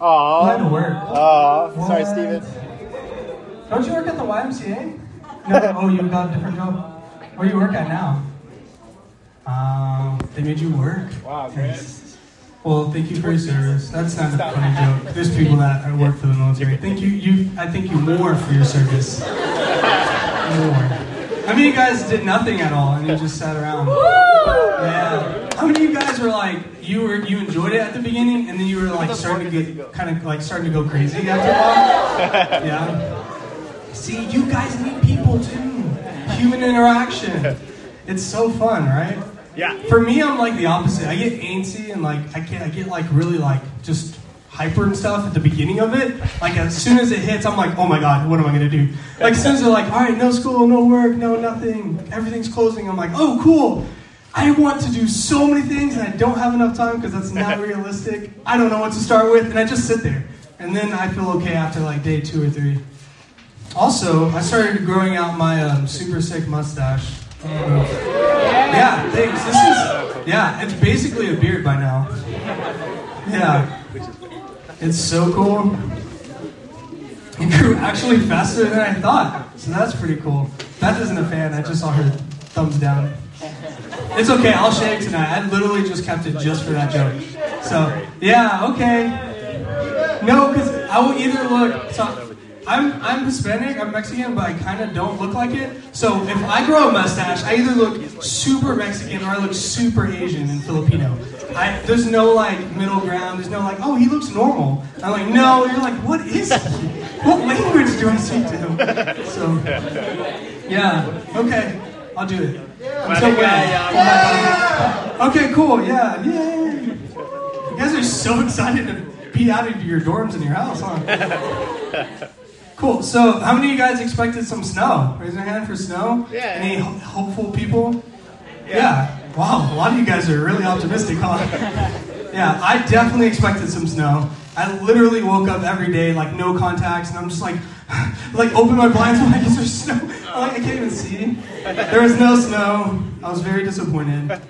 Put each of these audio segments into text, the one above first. Aww. You had to work. Sorry, Steven. Don't you work at the YMCA? No. Oh, you got a different job? Where do you work at now? They made you work? Wow, great. Well, thank you for your service. That's not a funny joke. There's people that work for the military. Thank you. I thank you more for your service. More. How many of you guys did nothing at all and you just sat around? Woo! Yeah. How many of you guys were like, you enjoyed it at the beginning and then you were like starting to get kind of like starting to go crazy after a while? Yeah. See, you guys need people too. Human interaction. It's so fun, right? Yeah. For me, I'm like the opposite. I get antsy and like I get like really like just hyper and stuff at the beginning of it. Like as soon as it hits, I'm like, oh my god, what am I gonna do? Like as soon as they're like, all right, no school, no work, no nothing, everything's closing, I'm like, oh cool, I want to do so many things and I don't have enough time because that's not realistic. I don't know what to start with, and I just sit there. And then I feel okay after like day 2 or 3. Also, I started growing out my super sick mustache. Yeah, thanks. This is, yeah, it's basically a beard by now. Yeah. It's so cool. It grew actually faster than I thought, so that's pretty cool. That isn't a fan, I just saw her thumbs down. It's okay, I'll shave tonight. I literally just kept it just for that joke. So, yeah, okay. No, because I will either look... So I'm Hispanic, I'm Mexican, but I kind of don't look like it. So if I grow a mustache, I either look super Mexican or I look super Asian and Filipino. There's no like middle ground. There's no like, oh, he looks normal. I'm like, no. You're like, what is he? What language do I speak to him? So, yeah. Okay, I'll do it. So, okay, cool. Yeah, yay. You guys are so excited to be out of your dorms in your house, huh? Cool. So, how many of you guys expected some snow? Raise your hand for snow. Yeah. Any hopeful people? Yeah. Wow, a lot of you guys are really optimistic, huh? Yeah, I definitely expected some snow. I literally woke up every day, like, no contacts, and I'm just like, like, open my blinds, I'm like, is there snow? I'm like, I can't even see. There was no snow. I was very disappointed. I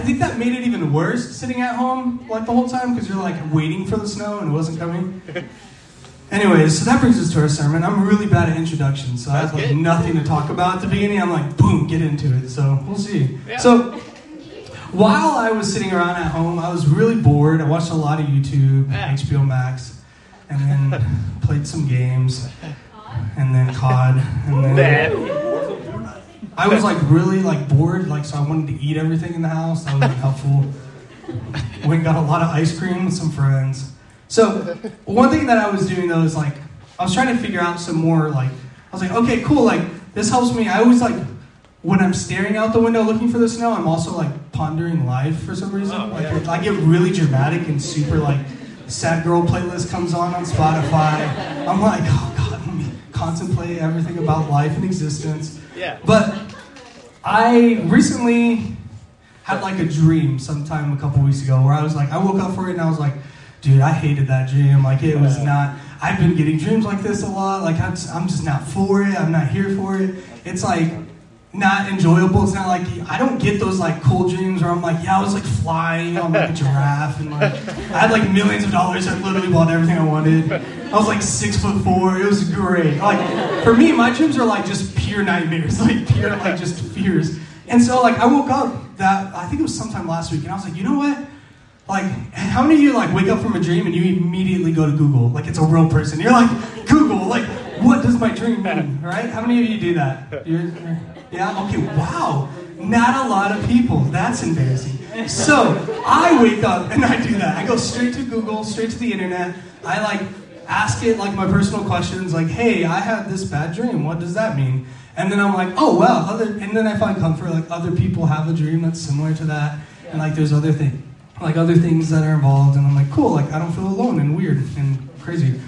think that made it even worse, sitting at home, like, the whole time, because you're, like, waiting for the snow, and it wasn't coming. Anyways, so that brings us to our sermon. I'm really bad at introductions, so I have like nothing to talk about at the beginning. I'm like, boom, get into it. So we'll see. Yeah. So while I was sitting around at home, I was really bored. I watched a lot of YouTube, HBO Max, and then played some games, and then COD, and then I was like really like bored. Like so, I wanted to eat everything in the house. That was like helpful. Went and got a lot of ice cream with some friends. So one thing that I was doing though is like I was trying to figure out some more like I was like, okay, cool, like this helps me. I always like when I'm staring out the window looking for the snow, I'm also like pondering life for some reason. Oh, yeah. Like I get really dramatic and super like sad girl playlist comes on Spotify. I'm like, oh god, let me contemplate everything about life and existence. Yeah. But I recently had like a dream sometime a couple weeks ago where I was like I woke up for it and I was like, dude, I hated that dream. Like, it was not... I've been getting dreams like this a lot. Like, I'm just not for it. I'm not here for it. It's, like, not enjoyable. It's not like... I don't get those, like, cool dreams where I'm like, yeah, I was, like, flying on, like, a giraffe. And, like, I had, like, millions of dollars. I literally bought everything I wanted. I was, like, 6'4". It was great. Like, for me, my dreams are, like, just pure nightmares. Like, pure, like, just fears. And so, like, I woke up that... I think it was sometime last week. And I was like, you know what? Like, how many of you, like, wake up from a dream and you immediately go to Google? Like, it's a real person. You're like, Google, like, what does my dream mean, right? How many of you do that? Yeah? Okay, wow. Not a lot of people. That's embarrassing. So, I wake up and I do that. I go straight to Google, straight to the internet. I, like, ask it, like, my personal questions. Like, hey, I had this bad dream. What does that mean? And then I'm like, oh, wow. And then I find comfort. Like, other people have a dream that's similar to that. And, like, there's other things. Like other things that are involved, and I'm like, cool, like I don't feel alone and weird and crazy.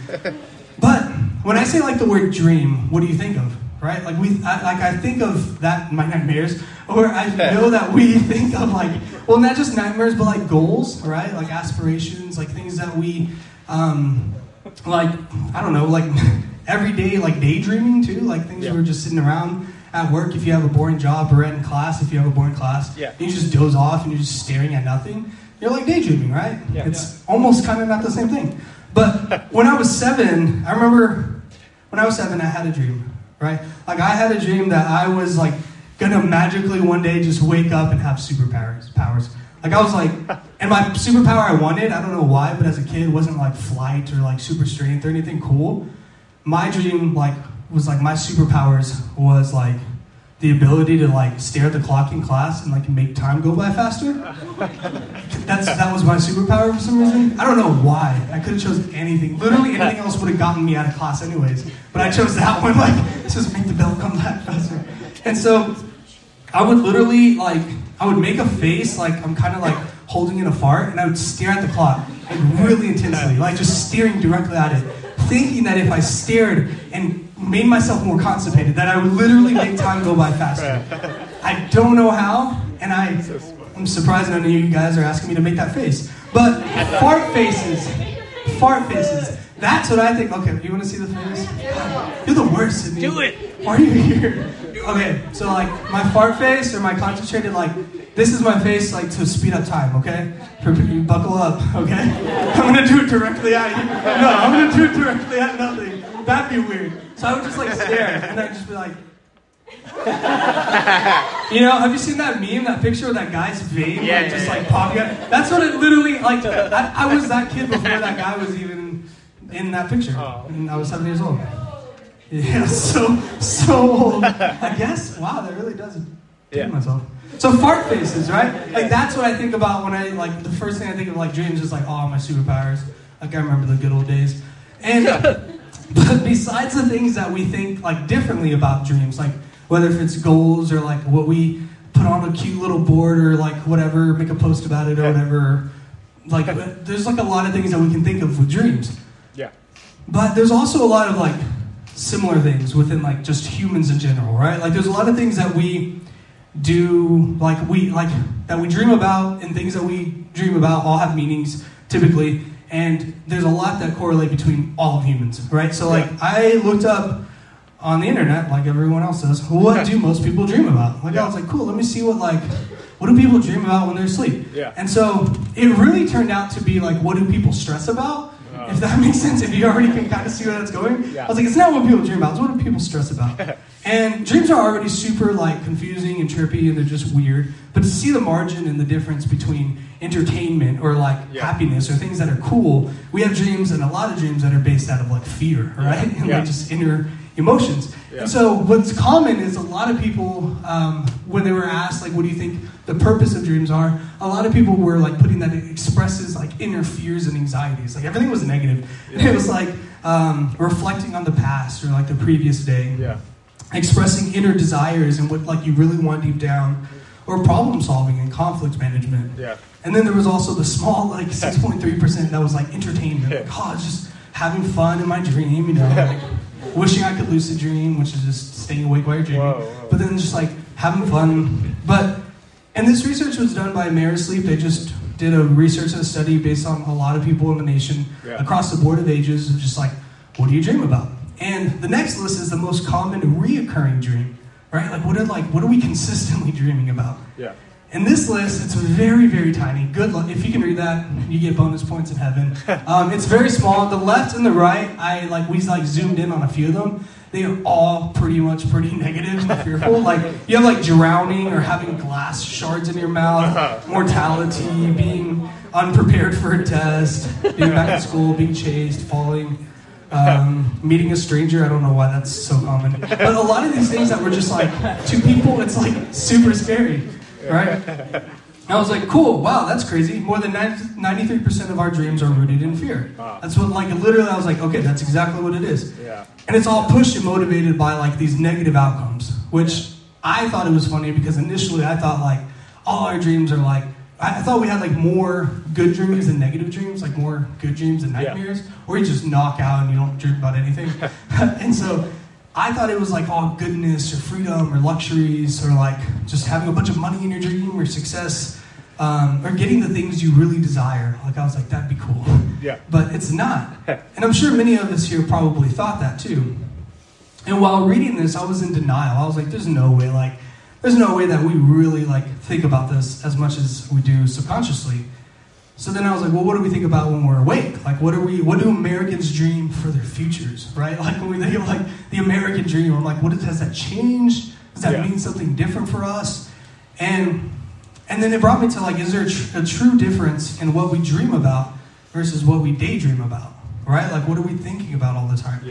But when I say like the word dream, what do you think of, right? Like I think of that my nightmares, or I know that we think of like, well, not just nightmares, but like goals, right? Like aspirations, like things that we, like I don't know, like every day, like daydreaming too, like things we're just sitting around. At work, if you have a boring job, or in class, if you have a boring class, and you just doze off and you're just staring at nothing, you're like daydreaming, right? Yeah, it's almost kind of not the same thing. But when I was 7, I remember when I was 7, I had a dream, right? Like, I had a dream that I was, like, gonna magically one day just wake up and have superpowers. Like, I was like, and my superpower I wanted, I don't know why, but as a kid, it wasn't, like, flight or, like, super strength or anything cool. My dream, like, was, like, my superpowers was, like, the ability to, like, stare at the clock in class and, like, make time go by faster. That was my superpower for some reason. I don't know why. I could have chosen anything. Literally anything else would have gotten me out of class anyways. But I chose that one, like, just make the bell come back faster. And so I would literally, like, I would make a face like I'm kind of like holding in a fart, and I would stare at the clock like really intensely, like just staring directly at it, thinking that if I stared and made myself more constipated, that I would literally make time go by faster. I don't know how, and I'm surprised none of you guys are asking me to make that face. But fart faces, that's what I think. Okay, you want to see the face? You're the worst, Sydney. Do it. Why are you here? Okay, so like my fart face or my concentrated, like, this is my face, like, to speed up time, okay? You buckle up, okay? I'm gonna do it directly at you. No, I'm gonna do it directly at nothing. That'd be weird. So I would just like stare, and I'd just be like, you know, have you seen that meme, that picture of that guy's vein, yeah, like, just like popping out? That's what it literally, like, I was that kid before that guy was even in that picture. And I was 7 years old. Yeah, so old. I guess, wow, that really does take myself. So fart faces, right? Like, that's what I think about when I, like, the first thing I think of, like, dreams is, like, oh, my superpowers. Like, I remember the good old days. And but besides the things that we think, like, differently about dreams, like, whether if it's goals or, like, what we put on a cute little board or, like, whatever, make a post about it or whatever. Like, there's, like, a lot of things that we can think of with dreams. Yeah. But there's also a lot of, like, similar things within, like, just humans in general, right? Like, there's a lot of things that we do, like, that we dream about, and things that we dream about all have meanings, typically, and there's a lot that correlate between all of humans, right? So, like, I looked up on the internet, like everyone else does, what do most people dream about? Like, I was like, cool, let me see what do people dream about when they're asleep? Yeah. And so, it really turned out to be, like, what do people stress about? If that makes sense, if you already can kind of see where that's going. Yeah. I was like, it's not what people dream about, it's what people stress about. And dreams are already super, like, confusing and trippy, and they're just weird. But to see the margin and the difference between entertainment or, like, happiness or things that are cool, we have dreams, and a lot of dreams that are based out of, like, fear, right? And, like, just inner emotions. Yeah. And so what's common is a lot of people, when they were asked, like, what do you think the purpose of dreams are, a lot of people were, like, putting that it expresses, like, inner fears and anxieties. Like, everything was negative. Yeah. It was, like, reflecting on the past or, like, the previous day. Yeah. Expressing inner desires and what, like, you really want deep down. Or problem solving and conflict management. Yeah. And then there was also the small, like, 6.3% that was, like, entertainment. Yeah. Like, oh, I was just having fun in my dream, you know. Like, wishing I could lucid dream, which is just staying awake while you're dreaming. Whoa. But then just, like, having fun. And this research was done by Amerisleep. They just did a research and a study based on a lot of people in the nation across the board of ages, of just like, what do you dream about? And the next list is the most common reoccurring dream, right? Like, what are we consistently dreaming about? Yeah. And this list, it's very, very tiny. Good luck. If you can read that, you get bonus points in heaven. It's very small. The left and the right, we zoomed in on a few of them. They are all pretty negative and fearful. Like, you have, like, drowning or having glass shards in your mouth, mortality, being unprepared for a test, being back at school, being chased, falling, meeting a stranger. I don't know why that's so common. But a lot of these things that were just, like, to people, it's, like, super scary. Right? And I was like, cool, wow, that's crazy. More than 93% of our dreams are rooted in fear. Wow. That's what, like, literally, I was like, okay, that's exactly what it is. Yeah. And it's all pushed and motivated by, like, these negative outcomes, which I thought it was funny because initially I thought, like, all our dreams are, like, I thought we had, like, more good dreams than negative dreams, like, more good dreams than nightmares, or you just knock out and you don't dream about anything. And so I thought it was, like, all goodness or freedom or luxuries or, like, just having a bunch of money in your dream or success or getting the things you really desire. Like, I was like, that'd be cool. Yeah. But it's not. And I'm sure many of us here probably thought that, too. And while reading this, I was in denial. I was like, there's no way that we really, like, think about this as much as we do subconsciously. So then I was like, well, what do we think about when we're awake? Like, what do Americans dream for their futures, right? Like, when we think of, like, the American dream, I'm like, has that changed? Does that mean something different for us? And then it brought me to, like, is there a true difference in what we dream about versus what we daydream about, right? Like, what are we thinking about all the time?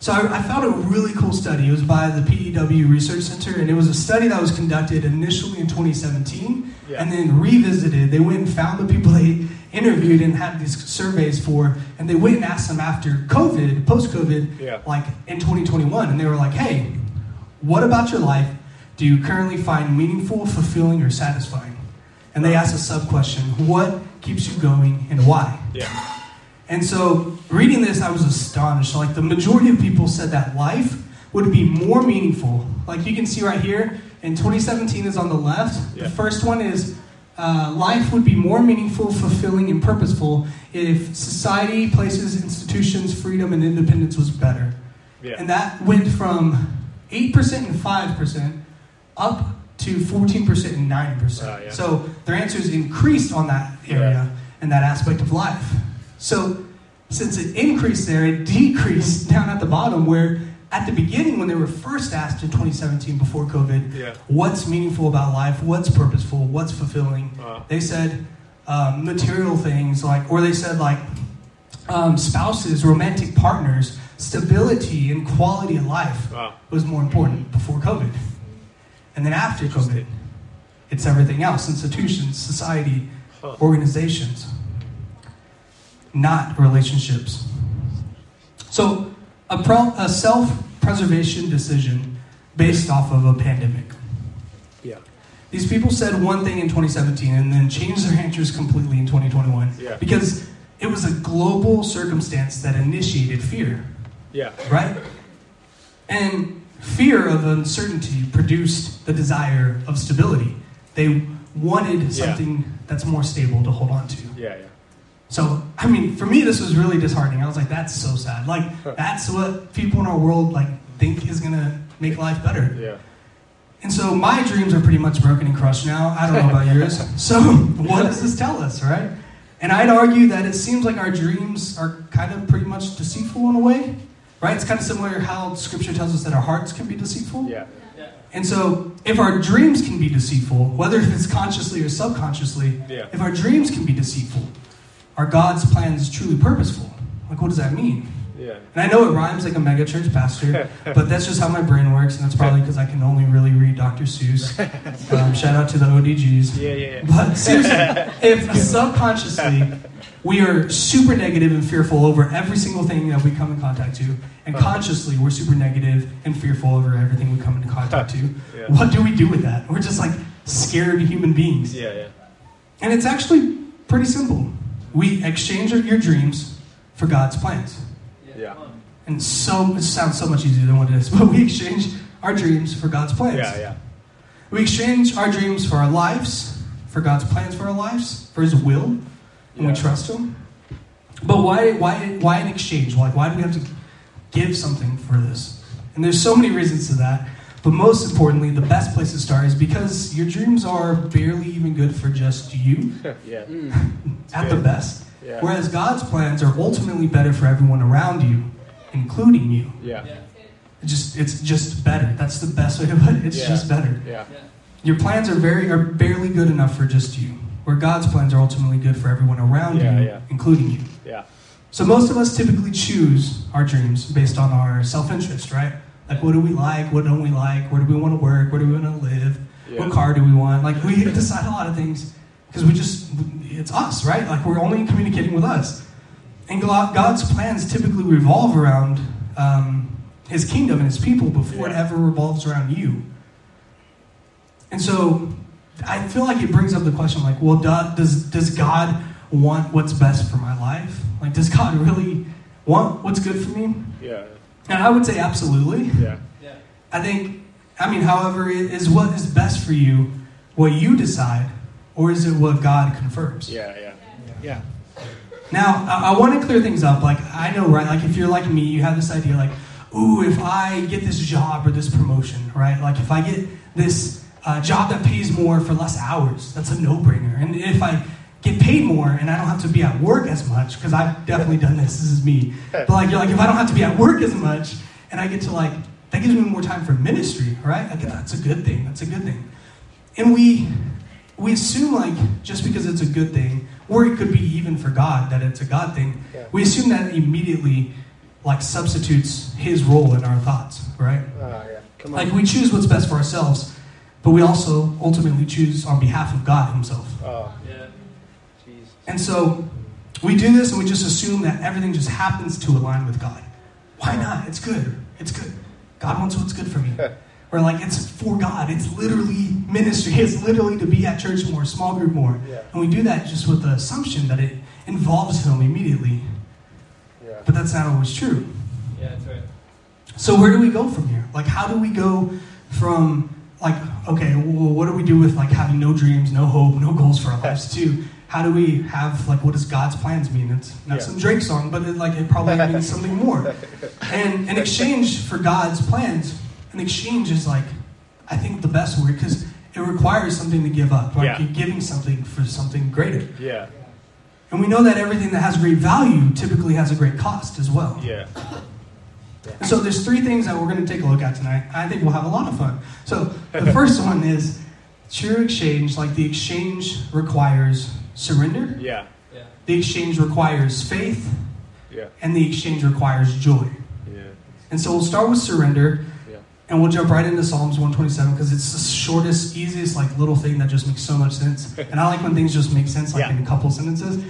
So I found a really cool study. It was by the PEW Research Center, and it was a study that was conducted initially in 2017, and then revisited. They went and found the people they interviewed and had these surveys for, and they went and asked them after COVID, post-COVID, like in 2021, and they were like, hey, what about your life do you currently find meaningful, fulfilling, or satisfying? And they asked a sub-question, what keeps you going and why? And so reading this, I was astonished. Like, the majority of people said that life would be more meaningful. Like, you can see right here, in 2017 is on the left. The first one is life would be more meaningful, fulfilling, and purposeful if society, places, institutions, freedom, and independence was better. And that went from 8% and 5% up to 14% and 9%. So their answers increased on that area and that aspect of life. So since it increased there, it decreased down at the bottom where at the beginning when they were first asked in 2017 before COVID, what's meaningful about life, what's purposeful, what's fulfilling, they said material things, like, or they said like spouses, romantic partners, stability and quality of life was more important before COVID. And then after COVID, it's everything else, institutions, society, organizations, not relationships. So a self-preservation decision based off of a pandemic. These people said one thing in 2017 and then changed their answers completely in 2021 because it was a global circumstance that initiated fear, right? And fear of uncertainty produced the desire of stability. They wanted something that's more stable to hold on to. So, I mean, for me, this was really disheartening. I was like, that's so sad. Like, that's what people in our world, like, think is going to make life better. And so my dreams are pretty much broken and crushed now. I don't know about yours. So what does this tell us, right? And I'd argue that it seems like our dreams are kind of pretty much deceitful in a way. Right? It's kind of similar to how Scripture tells us that our hearts can be deceitful. And so if our dreams can be deceitful, whether it's consciously or subconsciously, if our dreams can be deceitful, are God's plans truly purposeful? Like, what does that mean? And I know it rhymes like a mega church pastor, but that's just how my brain works, and that's probably because I can only really read Dr. Seuss. Shout out to the ODGs. But seriously, if subconsciously we are super negative and fearful over every single thing that we come in contact to, and consciously we're super negative and fearful over everything we come in contact to, what do we do with that? We're just like scared human beings. And it's actually pretty simple. We exchange your dreams for God's plans. And so it sounds so much easier than what it is, but we exchange our dreams for God's plans. We exchange our dreams for our lives, for God's plans for our lives, for His will, and we trust Him. But why an exchange? Like, why do we have to give something for this? And there's so many reasons to that, but most importantly, the best place to start is because your dreams are barely even good for just you. At the best. Whereas God's plans are ultimately better for everyone around you, including you. It's just better. That's the best way to put it. It's just better. Your plans are barely good enough for just you, where God's plans are ultimately good for everyone around you, including you. So most of us typically choose our dreams based on our self-interest, right? Like, what do we like? What don't we like? Where do we want to work? Where do we want to live? What car do we want? Like, we decide a lot of things because it's us, right? Like, we're only communicating with us. And God's plans typically revolve around His kingdom and His people before it ever revolves around you. And so I feel like it brings up the question, like, well, does God want what's best for my life? Like, does God really want what's good for me? And I would say absolutely. I think, however, is what is best for you what you decide, or is it what God confirms? Now, I want to clear things up. Like, I know, right? Like, if you're like me, you have this idea like, ooh, if I get this job or this promotion, right? Like, if I get this job that pays more for less hours, that's a no-brainer. And if I get paid more and I don't have to be at work as much, because I've definitely done this, this is me. But like, you're like, if I don't have to be at work as much and I get to like, that gives me more time for ministry, right? Like, that's a good thing, that's a good thing. And we assume like, just because it's a good thing, or it could be even for God, that it's a God thing, we assume that immediately like substitutes his role in our thoughts, right? Come on. Like, we choose what's best for ourselves, but we also ultimately choose on behalf of God himself. And so we do this and we just assume that everything just happens to align with God. Why not? It's good. It's good. God wants what's good for me. Or like, it's for God. It's literally ministry. It's literally to be at church more, small group more. And we do that just with the assumption that it involves him immediately. But that's not always true. That's right. So where do we go from here? Like, how do we go from like, okay, well, what do we do with like having no dreams, no hope, no goals for our lives too? How do we have, like, what does God's plans mean? It's not some Drake song, but it, like, it probably means something more. And in exchange for God's plans, an exchange is like, I think the best word, because it requires something to give up. Like, you're giving something for something greater. And we know that everything that has great value typically has a great cost as well. And so there's three things that we're going to take a look at tonight. I think we'll have a lot of fun. So the first one is true exchange. Like, the exchange requires surrender. The exchange requires faith. And the exchange requires joy. And so we'll start with surrender, and we'll jump right into Psalms 127 because it's the shortest, easiest, like, little thing that just makes so much sense. And I like when things just make sense, like in a couple sentences.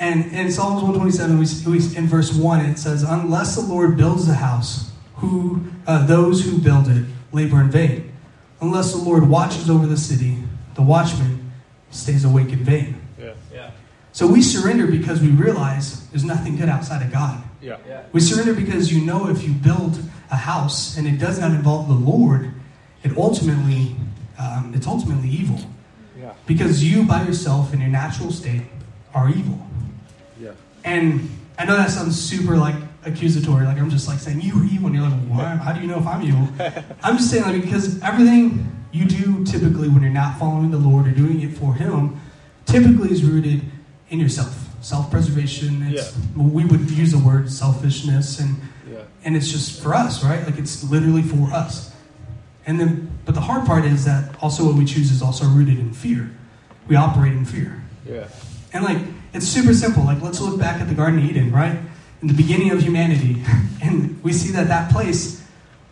And in Psalms 127, in verse 1, it says, "Unless the Lord builds the house, those who build it labor in vain. Unless the Lord watches over the city, the watchman stays awake in vain." So we surrender because we realize there's nothing good outside of God. We surrender because you know if you build a house and it does not involve the Lord, it's ultimately evil. Because you by yourself in your natural state are evil. And I know that sounds super like accusatory, like I'm just like saying you were evil, and you're like, well, how do you know if I'm evil? I'm just saying, like, because everything you do typically when you're not following the Lord or doing it for Him typically is rooted in yourself, self-preservation. It's, we would use the word selfishness, and it's just for us, right? Like, it's literally for us. And then, but the hard part is that also what we choose is also rooted in fear. We operate in fear. And like, it's super simple. Like, let's look back at the Garden of Eden, right? In the beginning of humanity, and we see that that place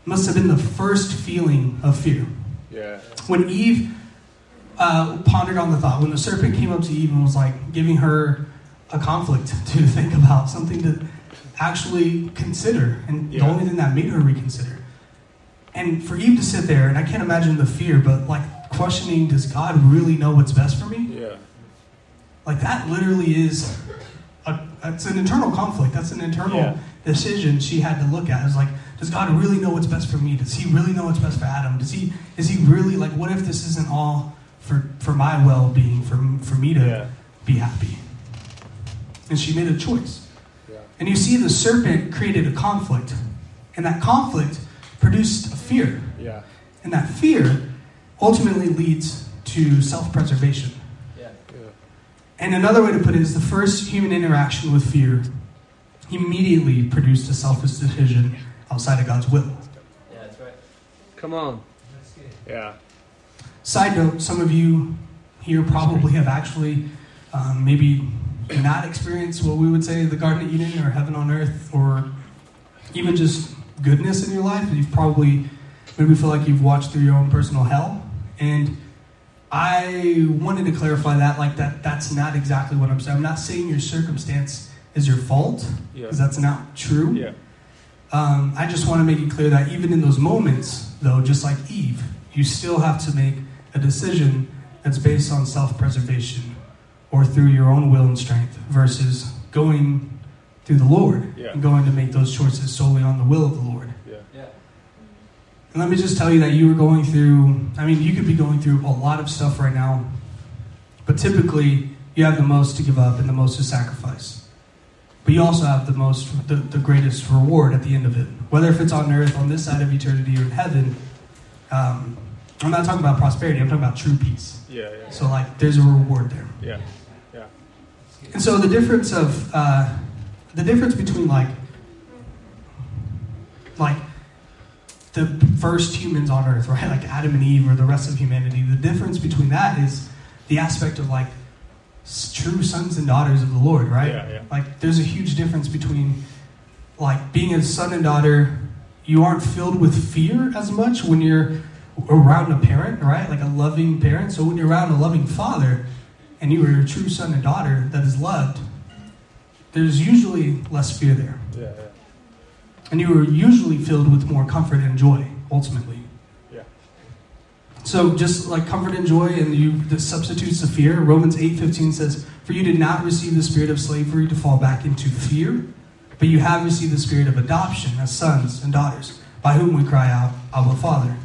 must have been the first feeling of fear. When Eve pondered on the thought, when the serpent came up to Eve and was like giving her a conflict to think about, something to actually consider, and the only thing that made her reconsider. And for Eve to sit there, and I can't imagine the fear, but like questioning, does God really know what's best for me? Like, that literally is it's an internal conflict. That's an internal decision she had to look at. It's like, does God really know what's best for me? Does He really know what's best for Adam? Is He really, like, what if this isn't all for my well-being, for me to be happy? And she made a choice. And you see the serpent created a conflict. And that conflict produced a fear. And that fear ultimately leads to self-preservation. And another way to put it is the first human interaction with fear immediately produced a selfish decision outside of God's will. That's right. Come on. Side note, some of you here probably have actually maybe not experienced what we would say the Garden of Eden or heaven on earth, or even just goodness in your life. You've probably maybe feel like you've watched through your own personal hell. And I wanted to clarify that, like, that's not exactly what I'm saying. I'm not saying your circumstance is your fault, because that's not true. I just want to make it clear that even in those moments, though, just like Eve, you still have to make a decision that's based on self-preservation or through your own will and strength versus going through the Lord and going to make those choices solely on the will of the Lord. And let me just tell you that you were going through, I mean, you could be going through a lot of stuff right now, but typically you have the most to give up and the most to sacrifice. But you also have the most, the greatest reward at the end of it. Whether if it's on earth, on this side of eternity, or in heaven, I'm not talking about prosperity, I'm talking about true peace. So like, there's a reward there. And so the difference of between like the first humans on Earth, right, like Adam and Eve, or the rest of humanity, the difference between that is the aspect of like true sons and daughters of the Lord, right? Yeah, yeah. Like there's a huge difference between like being a son and daughter. You aren't filled with fear as much when you're around a parent, right? Like a loving parent. So when you're around a loving father, and you are a true son and daughter that is loved, there's usually less fear there. Yeah, yeah. And you are usually filled with more comfort and joy, ultimately. Yeah. So just like comfort and joy, and this substitutes the fear. Romans 8:15 says, "For you did not receive the spirit of slavery to fall back into fear, but you have received the spirit of adoption as sons and daughters, by whom we cry out, Abba, Father."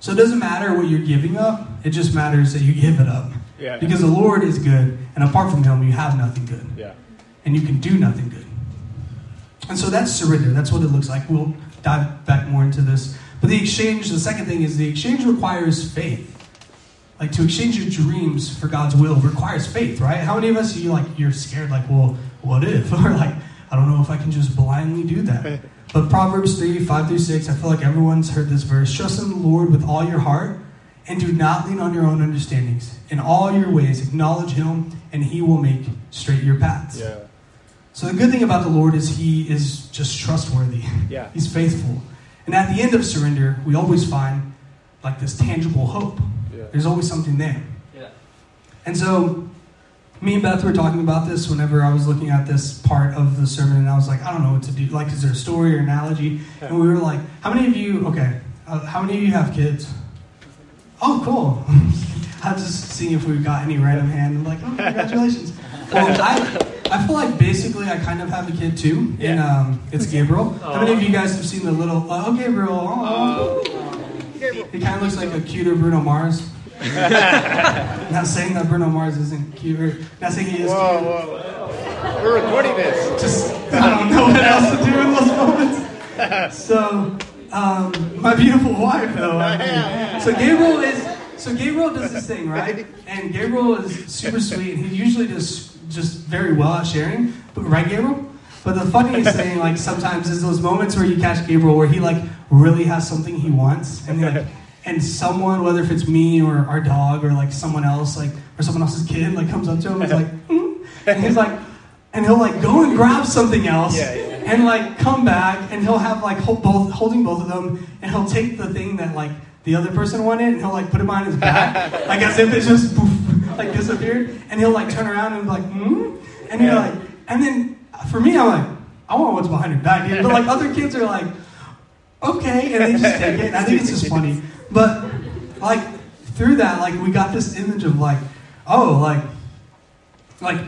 So it doesn't matter what you're giving up. It just matters that you give it up. Yeah, because the Lord is good, and apart from Him, you have nothing good. Yeah. And you can do nothing good. And so that's surrender. That's what it looks like. We'll dive back more into this. But the exchange, the second thing is the exchange requires faith. Like to exchange your dreams for God's will requires faith, right? How many of us are you're scared, like, well, what if? Or like, I don't know if I can just blindly do that. But Proverbs 3:5-6, I feel like everyone's heard this verse. Trust in the Lord with all your heart, and do not lean on your own understandings. In all your ways, acknowledge Him, and He will make straight your paths. Yeah. So the good thing about the Lord is He is just trustworthy. Yeah. He's faithful. And at the end of surrender, we always find like this tangible hope. Yeah. There's always something there. Yeah. And so me and Beth were talking about this whenever I was looking at this part of the sermon, and I was like, I don't know what to do. Like, is there a story or analogy? Okay. And we were like, how many of you have kids? Oh, cool. I'm just seeing if we got any random hand. I'm like, oh, congratulations. Well, I feel like basically I kind of have a kid too. Yeah. And it's Gabriel. Aww. How many of you guys have seen the little, Gabriel. Gabriel. He kind of looks like a cuter Bruno Mars. I'm not saying that Bruno Mars isn't cute. I'm not saying he is cute. Whoa. We're recording this. Just, I don't know what else to do in those moments. So... my beautiful wife, though. So Gabriel does this thing, right? And Gabriel is super sweet, and he usually does just very well at sharing, right, Gabriel? But the funniest thing, like sometimes, is those moments where you catch Gabriel where he like really has something he wants, and someone, whether if it's me or our dog or like someone else, like or someone else's kid, like comes up to him and is like, and he's like, and he'll like go and grab something else. Yeah, yeah. And like come back, and he'll have like holding both of them, and he'll take the thing that like the other person wanted, and he'll like put it behind his back, like as if it just poof, like disappeared. And he'll like turn around and be like, and you're like, and then for me, I'm like, I want what's behind your back, dude. But like other kids are like, okay, and they just take it. And I think it's just funny. But like through that, like we got this image of like, oh, like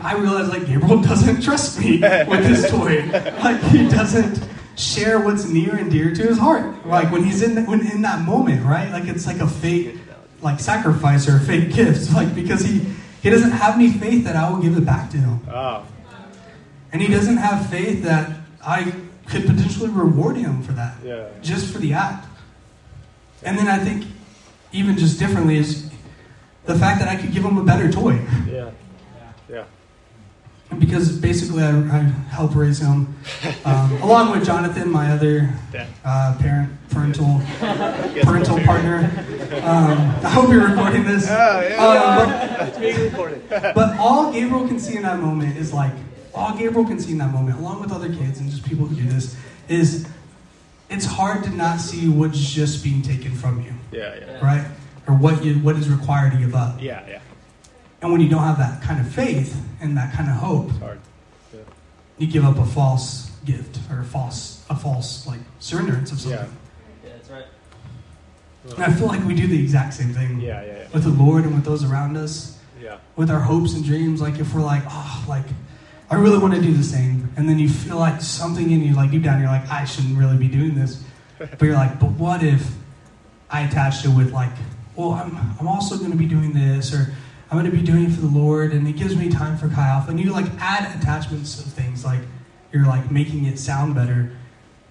I realize like Gabriel doesn't trust me with his toy. Like he doesn't share what's near and dear to his heart. Like when he's in that moment, right? Like it's like a fake like sacrifice or a fake gift. Like because he doesn't have any faith that I will give it back to him. Oh. And he doesn't have faith that I could potentially reward him for that. Yeah. Just for the act. And then I think even just differently is the fact that I could give him a better toy. Yeah. Yeah, and because basically I helped raise him, along with Jonathan, my other parental partner. I hope you're recording this. Oh, yeah, it's being recorded. But all Gabriel can see in that moment is like, along with other kids and just people who do this, is it's hard to not see what's just being taken from you. Yeah, yeah. Right? Or what is required to give up. Yeah, yeah. And when you don't have that kind of faith and that kind of hope, it's hard. Yeah. You give up a false gift or a false like surrenderance of something. Yeah, that's right. And I feel like we do the exact same thing. Yeah, yeah, yeah. With the Lord and with those around us. Yeah. With our hopes and dreams, like if we're like, oh, like I really want to do this thing, and then you feel like something in you, like deep down, you're like, I shouldn't really be doing this, but you're like, but what if I attached it with like, well, I'm also going to be doing this, or I'm going to be doing it for the Lord, and it gives me time for Chi Alpha. And you like add attachments of things, like you're like making it sound better.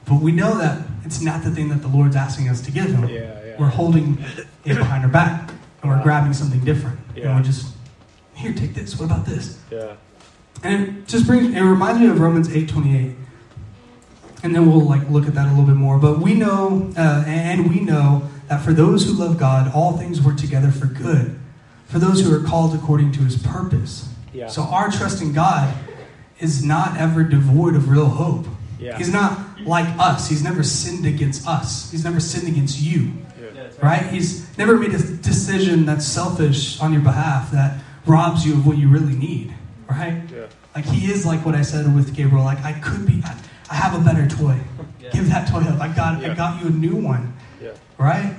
But we know that it's not the thing that the Lord's asking us to give Him. Yeah, yeah. We're holding it behind our back, and we're grabbing something different. Yeah. And we're just, here, take this. What about this? Yeah. And it just brings, it reminds me of Romans 8:28. And then we'll like look at that a little bit more. But we know, and we know that for those who love God, all things work together for good, for those who are called according to his purpose. Yeah. So our trust in God is not ever devoid of real hope. Yeah. He's not like us. He's never sinned against us. He's never sinned against you. Yeah. Right? He's never made a decision that's selfish on your behalf that robs you of what you really need. Right? Yeah. Like he is like what I said with Gabriel. Like I could be, I have a better toy. Yeah. Give that toy up. I got you a new one. Yeah. Right?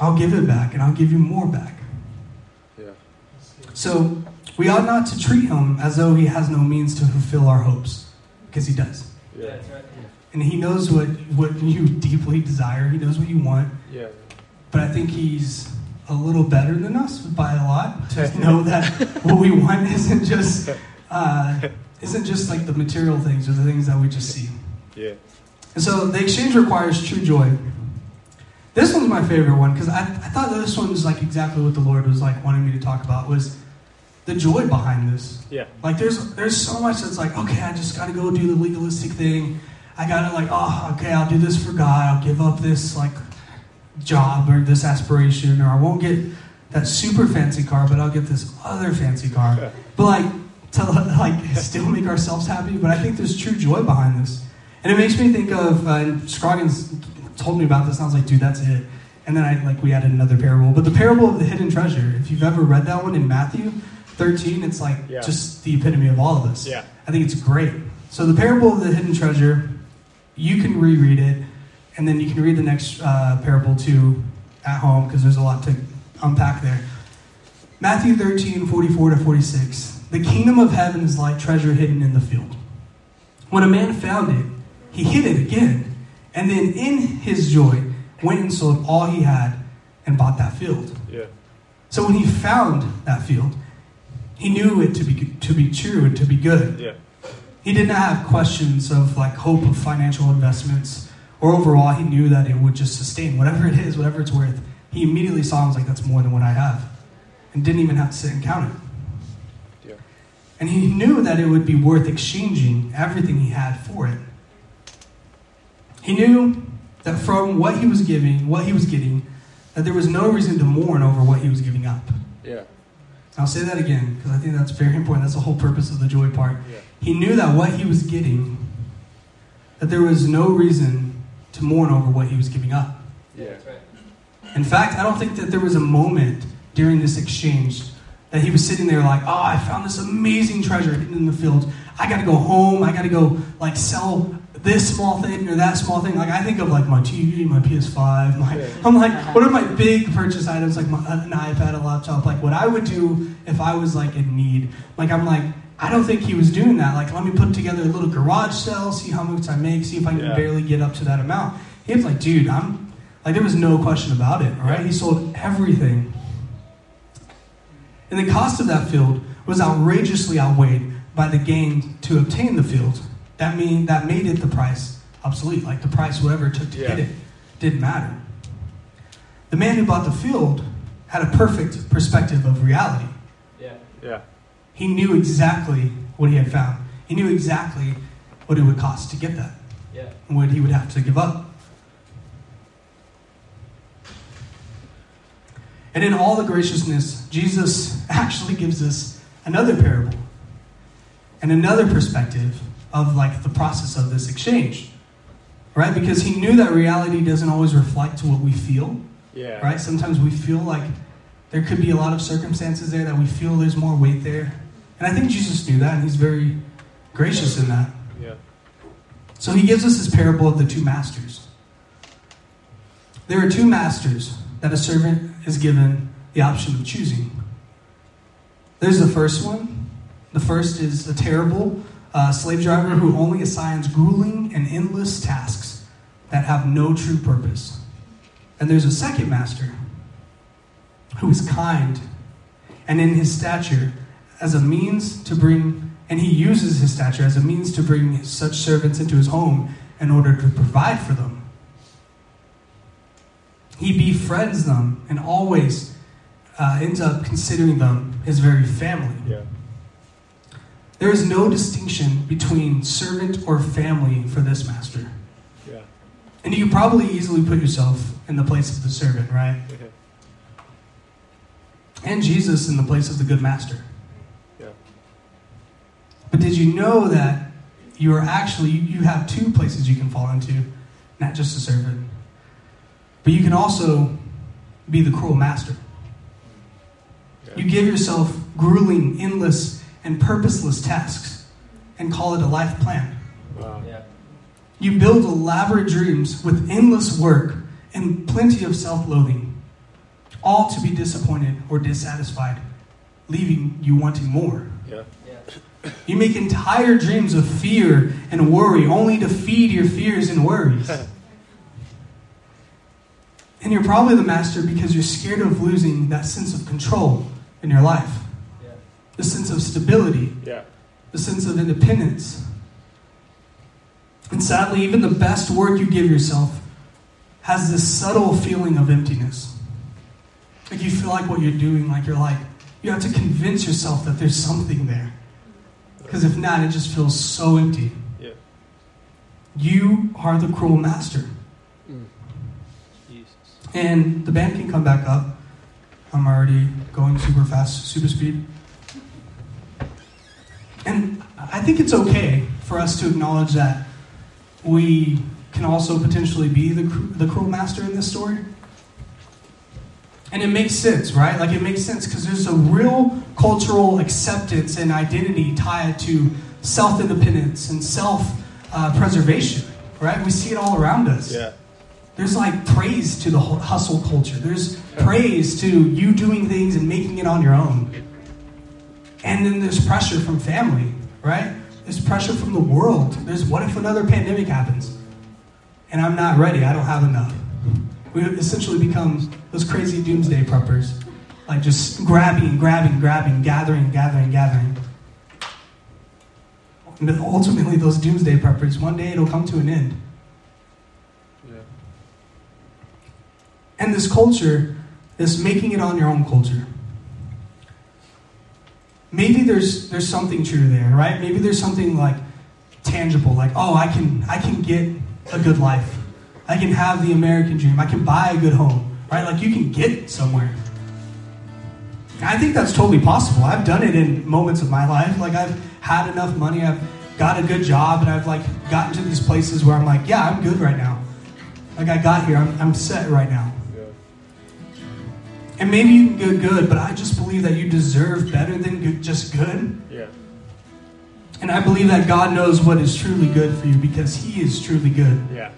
I'll give it back and I'll give you more back. Yeah. So we ought not to treat him as though he has no means to fulfill our hopes, because he does. Yeah. Yeah, that's right. Yeah. And he knows what you deeply desire. He knows what you want. Yeah. But I think he's a little better than us by a lot to know that what we want isn't just like the material things or the things that we just see. Yeah. And so the exchange requires true joy. This one's my favorite one because I thought this one was like exactly what the Lord was like wanting me to talk about, was the joy behind this. Yeah. Like there's so much that's like, okay, I just got to go do the legalistic thing. I got to like, oh, okay, I'll do this for God. I'll give up this like job or this aspiration, or I won't get that super fancy car, but I'll get this other fancy car. Yeah. But like to like still make ourselves happy. But I think there's true joy behind this. And it makes me think of, Scroggins told me about this and I was like, dude, that's it. And then we added another parable. But the parable of the hidden treasure, if you've ever read that one in Matthew 13, it's like just the epitome of all of this. Yeah. I think it's great. So the parable of the hidden treasure, you can reread it, and then you can read the next parable too at home, because there's a lot to unpack there. Matthew 13:44-46. The kingdom of heaven is like treasure hidden in the field. When a man found it, he hid it again, and then in his joy went and sold all he had and bought that field. Yeah. So when he found that field, he knew it to be true and to be good. Yeah. He did not have questions of like hope of financial investments, or overall, he knew that it would just sustain whatever it is, whatever it's worth. He immediately saw and was like, that's more than what I have, and didn't even have to sit and count it. And he knew that it would be worth exchanging everything he had for it. He knew that from what he was giving, what he was getting, that there was no reason to mourn over what he was giving up. Yeah. I'll say that again, because I think that's very important. That's the whole purpose of the joy part. Yeah. He knew that what he was getting, that there was no reason to mourn over what he was giving up. Yeah. That's right. In fact, I don't think that there was a moment during this exchange that he was sitting there like, oh, I found this amazing treasure hidden in the field. I got to go home. I got to go like sell this small thing or that small thing. Like I think of like my TV, my PS5. I'm like, what are my big purchase items? Like an iPad, a laptop. Like what I would do if I was like in need. Like I'm like, I don't think he was doing that. Like let me put together a little garage sale, see how much I make, see if I can barely get up to that amount. He was like, dude, I'm like, there was no question about it. All right, he sold everything. And the cost of that field was outrageously outweighed by the gain to obtain the field. That made it the price obsolete. Like the price, whatever it took to get it, didn't matter. The man who bought the field had a perfect perspective of reality. Yeah. Yeah. He knew exactly what he had found. He knew exactly what it would cost to get that. Yeah. And what he would have to give up. And in all the graciousness, Jesus actually gives us another parable and another perspective of like the process of this exchange, right? Because he knew that reality doesn't always reflect what we feel, right? Sometimes we feel like there could be a lot of circumstances there that we feel there's more weight there. And I think Jesus knew that, and he's very gracious in that. Yeah. So he gives us this parable of the two masters. There are two masters that a servant is given the option of choosing. There's the first one. The first is a terrible slave driver who only assigns grueling and endless tasks that have no true purpose. And there's a second master who is kind and in his stature as a means to bring, and he uses his stature as a means to bring such servants into his home in order to provide for them. He befriends them and always ends up considering them his very family. Yeah. There is no distinction between servant or family for this master. Yeah. And you probably easily put yourself in the place of the servant, right? Yeah. And Jesus in the place of the good master. Yeah. But did you know that you are actually, you have two places you can fall into, not just a servant. But you can also be the cruel master. Yeah. You give yourself grueling, endless, and purposeless tasks and call it a life plan. Wow. Yeah. You build elaborate dreams with endless work and plenty of self-loathing, all to be disappointed or dissatisfied, leaving you wanting more. Yeah. Yeah. You make entire dreams of fear and worry only to feed your fears and worries. And you're probably the master because you're scared of losing that sense of control in your life. Yeah. The sense of stability. Yeah. The sense of independence. And sadly, even the best work you give yourself has this subtle feeling of emptiness. Like you feel like what you're doing, like you're like, you have to convince yourself that there's something there. Because if not, it just feels so empty. Yeah. You are the cruel master. And the band can come back up. I'm already going super fast, super speed. And I think it's okay for us to acknowledge that we can also potentially be the cruel master in this story. And it makes sense, right? Like it makes sense because there's a real cultural acceptance and identity tied to self-independence and self-preservation, right? We see it all around us. Yeah. There's like praise to the hustle culture. There's praise to you doing things and making it on your own. And then there's pressure from family, right? There's pressure from the world. There's what if another pandemic happens? And I'm not ready. I don't have enough. We essentially become those crazy doomsday preppers. Like just grabbing, gathering. And ultimately those doomsday preppers, one day it'll come to an end. And this culture, this making it on your own culture. Maybe there's something true there, right? Maybe there's something like tangible, like, oh, I can get a good life. I can have the American dream. I can buy a good home, right? Like you can get somewhere. And I think that's totally possible. I've done it in moments of my life. Like I've had enough money. I've got a good job and I've like gotten to these places where I'm like, yeah, I'm good right now. Like I got here. I'm set right now. And maybe you can get good, but I just believe that you deserve better than good, just good. Yeah. And I believe that God knows what is truly good for you because He is truly good. Yeah.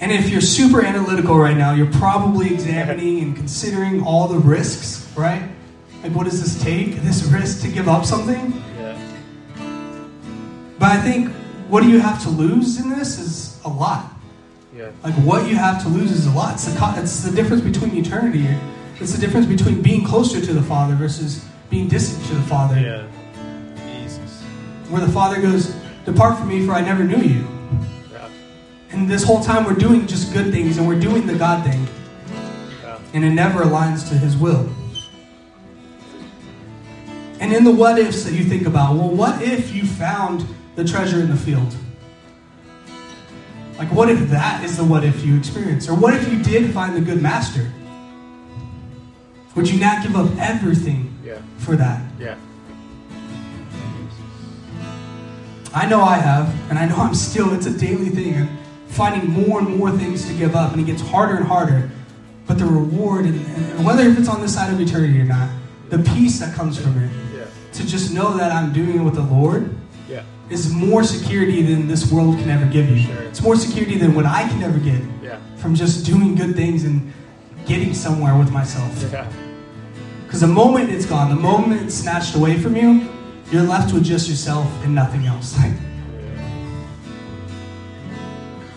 And if you're super analytical right now, you're probably examining and considering all the risks, right? Like, what does this take? This risk to give up something? Yeah. But I think what do you have to lose in this is a lot. Yeah. Like what you have to lose is a lot. It's the difference between eternity. It's the difference between being closer to the Father versus being distant to the Father. Yeah. Jesus. Where the Father goes, "Depart from me, for I never knew you." Yeah. And this whole time we're doing just good things and we're doing the God thing. Yeah. And it never aligns to His will. And in the what ifs that you think about, well, what if you found the treasure in the field? Like, what if that is the what if you experience? Or what if you did find the good master? Would you not give up everything for that? Yeah. I know I have, and I know I'm still, it's a daily thing. I'm finding more and more things to give up, and it gets harder and harder. But the reward, and whether if it's on this side of eternity or not, the peace that comes from it, to just know that I'm doing it with the Lord, is more security than this world can ever give you. Sure. It's more security than what I can ever get from just doing good things and getting somewhere with myself. Because the moment it's gone, the moment it's snatched away from you, you're left with just yourself and nothing else.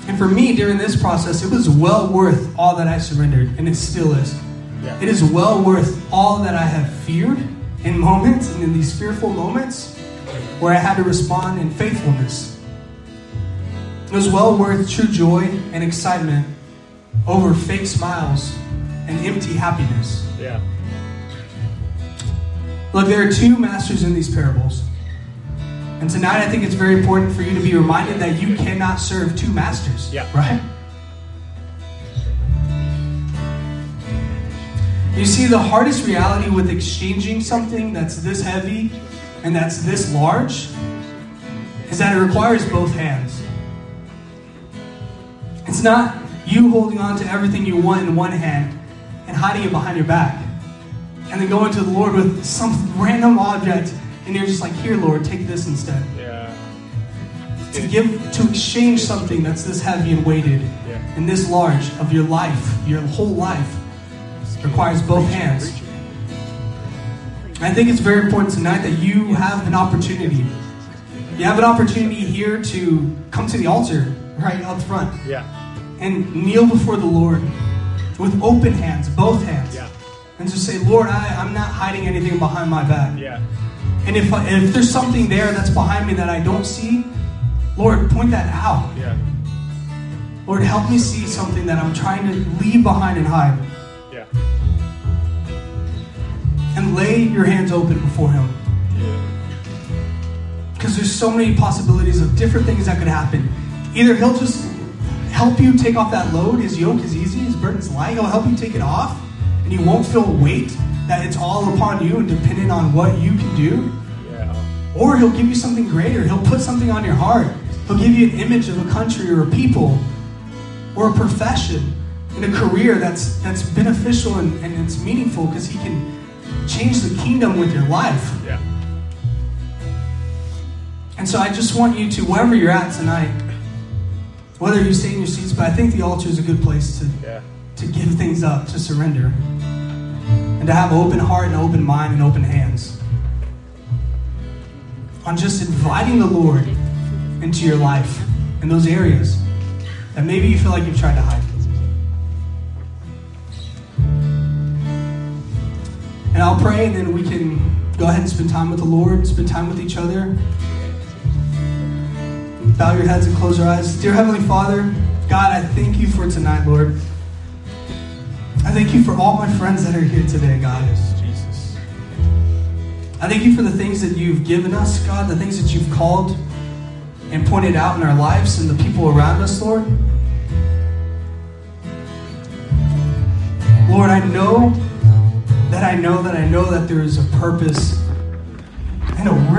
And for me, during this process, it was well worth all that I surrendered, and it still is. Yeah. It is well worth all that I have feared in moments and in these fearful moments where I had to respond in faithfulness. It was well worth true joy and excitement over fake smiles and empty happiness. Yeah. Look, there are two masters in these parables. And tonight I think it's very important for you to be reminded that you cannot serve two masters. Yeah. Right? You see, the hardest reality with exchanging something that's this heavy and that's this large is that it requires both hands. It's not you holding on to everything you want in one hand and hiding it behind your back, and then going to the Lord with some random object, and you're just like, "Here, Lord, take this instead." Yeah. To exchange something that's this heavy and weighted, yeah, and this large of your life, your whole life, requires both hands. I think it's very important tonight that you have an opportunity. You have an opportunity here to come to the altar right out front, yeah, and kneel before the Lord with open hands, both hands, yeah, and just say, "Lord, I'm not hiding anything behind my back. Yeah. And if there's something there that's behind me that I don't see, Lord, point that out. Yeah. Lord, help me see something that I'm trying to leave behind and hide." Yeah. And lay your hands open before Him. Because there's so many possibilities of different things that could happen. Either He'll just help you take off that load. His yoke is easy, His burden's light. He'll help you take it off, and you won't feel weight that it's all upon you and dependent on what you can do. Yeah. Or He'll give you something greater. He'll put something on your heart. He'll give you an image of a country or a people or a profession and a career that's beneficial and it's meaningful, because He can change the kingdom with your life. Yeah. And so I just want you to, wherever you're at tonight, whether you stay in your seats, but I think the altar is a good place to give things up, to surrender, and to have an open heart and open mind and open hands on just inviting the Lord into your life in those areas that maybe you feel like you've tried to hide. And I'll pray, and then we can go ahead and spend time with the Lord, spend time with each other. Bow your heads and close your eyes. Dear Heavenly Father, God, I thank You for tonight, Lord. I thank You for all my friends that are here today, God. Jesus. I thank You for the things that You've given us, God, the things that You've called and pointed out in our lives and the people around us, Lord. Lord, I know that there is a purpose and a real